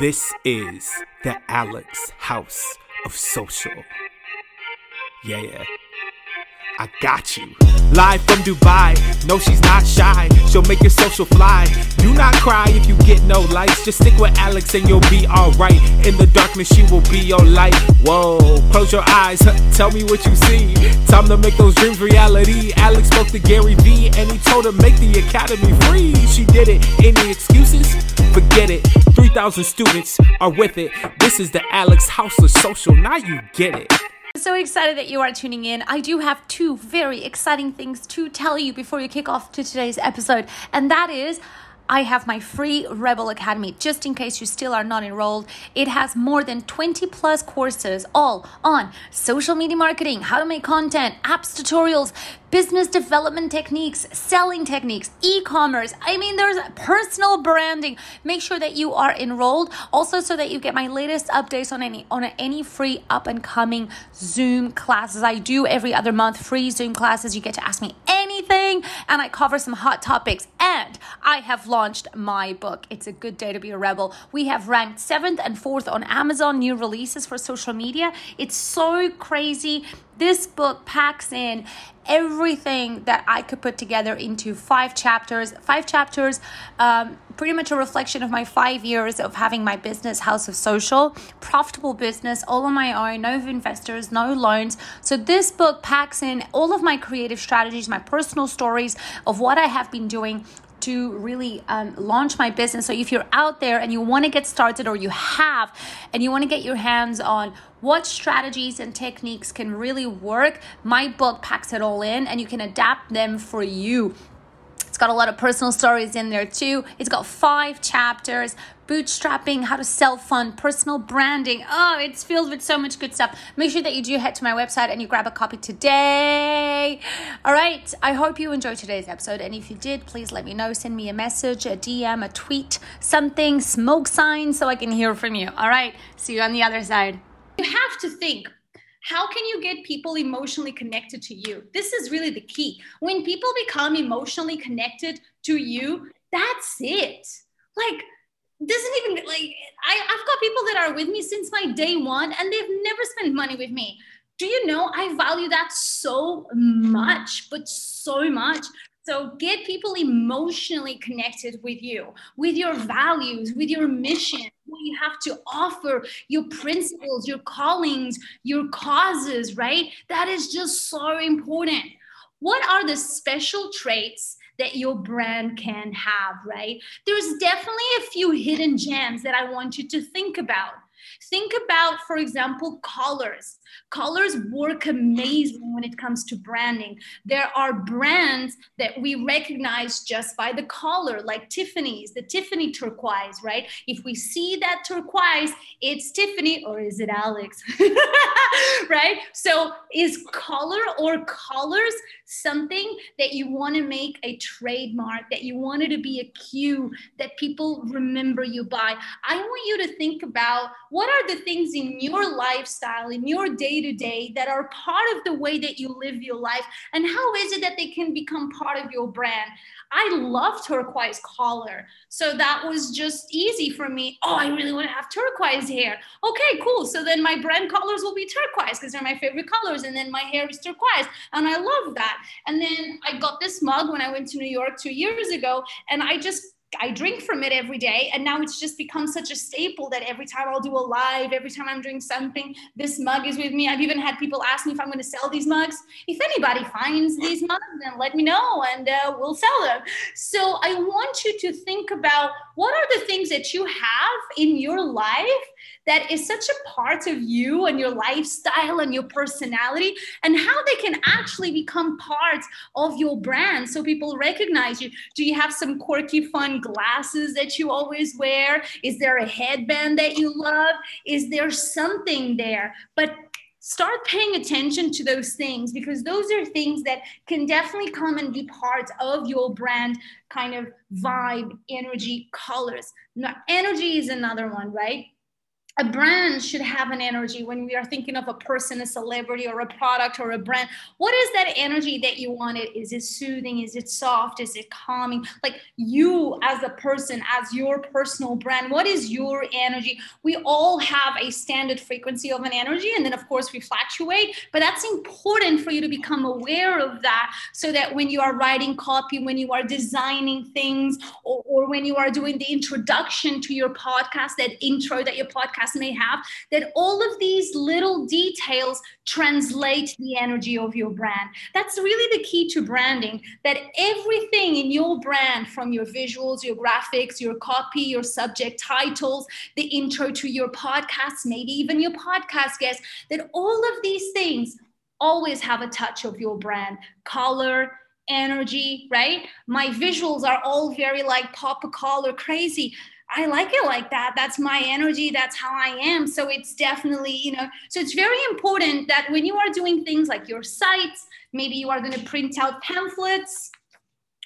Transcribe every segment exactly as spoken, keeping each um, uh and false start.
This is the Alex House of Social. Yeah, I got you. Live from Dubai, no she's not shy, she'll make your social fly. Do not cry if you get no likes, just stick with Alex and you'll be alright. In the darkness she will be your light. Whoa, close your eyes, tell me what you see. Time to make those dreams reality. Alex spoke to Gary Vee and he told her make the academy free. She did it, any excuses? Forget it, three thousand students are with it. This is the Alex House of Social, now you get it. So excited that you are tuning in. I do have two very exciting things to tell you before you kick off to today's episode, and that is I have my free Rebel Academy, just in case you still are not enrolled. It has more than twenty plus courses, all on social media marketing, how to make content, apps tutorials, business development techniques, selling techniques, e-commerce. I mean, there's personal branding. Make sure that you are enrolled also so that you get my latest updates on any on any free up and coming Zoom classes. I do every other month free Zoom classes. You get to ask me anything and I cover some hot topics. And I have launched my book, It's a Good Day to Be a Rebel. We have ranked seventh and fourth on Amazon, new releases for social media. It's so crazy. This book packs in everything that I could put together into five chapters. Five chapters, um, pretty much a reflection of my five years of having my business, House of Social, profitable business, all on my own, no investors, no loans. So this book packs in all of my creative strategies, my personal stories of what I have been doing to really um, launch my business. So if you're out there and you want to get started, or you have and you want to get your hands on what strategies and techniques can really work, my book packs it all in and you can adapt them for you. It's got a lot of personal stories in there too. It's got five chapters: bootstrapping, how to self-fund, personal branding. Oh, it's filled with so much good stuff. Make sure that you do head to my website and you grab a copy today. All right, I hope you enjoyed today's episode. And if you did, please let me know. Send me a message, a D M, a tweet, something, smoke sign, so I can hear from you. All right, see you on the other side. You have to think, how can you get people emotionally connected to you? This is really the key. When people become emotionally connected to you, that's it. Like, doesn't even like I, I've got people that are with me since my day one and they've never spent money with me. Do you know I value that so much, but so much. So get people emotionally connected with you, with your values, with your mission, what you have to offer, your principles, your callings, your causes, right? That is just so important. What are the special traits that your brand can have, right? There's definitely a few hidden gems that I want you to think about. Think about, for example, colors. Colors work amazing when it comes to branding. There are brands that we recognize just by the color, like Tiffany's, the Tiffany turquoise, right? If we see that turquoise, it's Tiffany, or is it Alex, right? So is color or colors something that you want to make a trademark, that you want it to be a cue that people remember you by? I want you to think about, what are the things in your lifestyle, in your day-to-day, that are part of the way that you live your life? And how is it that they can become part of your brand? I love turquoise color. So that was just easy for me. Oh, I really want to have turquoise hair. Okay, cool. So then my brand colors will be turquoise because they're my favorite colors. And then my hair is turquoise. And I love that. And then I got this mug when I went to New York two years ago. And I just I drink from it every day, and now it's just become such a staple that every time I'll do a live, every time I'm doing something, this mug is with me. I've even had people ask me if I'm going to sell these mugs. If anybody finds these mugs, then let me know, and uh, we'll sell them. So I want you to think about, what are the things that you have in your life that is such a part of you and your lifestyle and your personality, and how they can actually become part of your brand so people recognize you. Do you have some quirky, fun glasses that you always wear? Is there a headband that you love? Is there something there? But start paying attention to those things, because those are things that can definitely come and be part of your brand kind of vibe, energy, colors. Now, energy is another one, right? a brand should have an energy. When we are thinking of a person, a celebrity, or a product, or a brand, what is that energy that you wanted? Is it soothing? Is it soft? Is it calming? Like you as a person, as your personal brand, what is your energy? We all have a standard frequency of an energy, and then of course we fluctuate, but that's important for you to become aware of that, so that when you are writing copy, when you are designing things, or, or when you are doing the introduction to your podcast, that intro that your podcast may have, that all of these little details translate the energy of your brand. That's really the key to branding, that everything in your brand, from your visuals, your graphics, your copy, your subject titles, the intro to your podcast, maybe even your podcast guests, that all of these things always have a touch of your brand. Color, energy, right? My visuals are all very like pop a color crazy. I like it like that. That's my energy. That's how I am. So it's definitely, you know, so it's very important that when you are doing things like your sites, maybe you are going to print out pamphlets,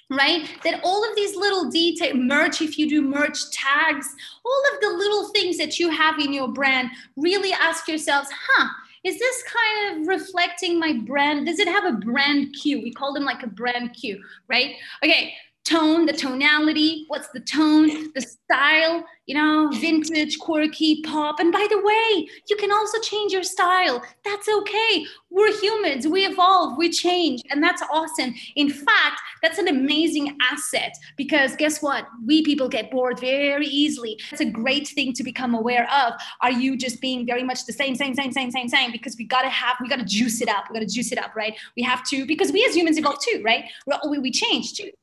right? That all of these little detail, merch, if you do merch, tags, all of the little things that you have in your brand, really ask yourselves, huh, is this kind of reflecting my brand? Does it have a brand cue? We call them like a brand cue, right? Okay. Tone, the tonality, what's the tone, the style, you know, vintage, quirky, pop. And by the way, you can also change your style. That's okay. We're humans, we evolve, we change, and that's awesome. In fact, that's an amazing asset, because guess what? We people get bored very easily. It's a great thing to become aware of. Are you just being very much the same, same, same, same, same, same? Because we gotta have, we gotta juice it up. We gotta juice it up, right? We have to, because we as humans evolve too, right? We, we change too.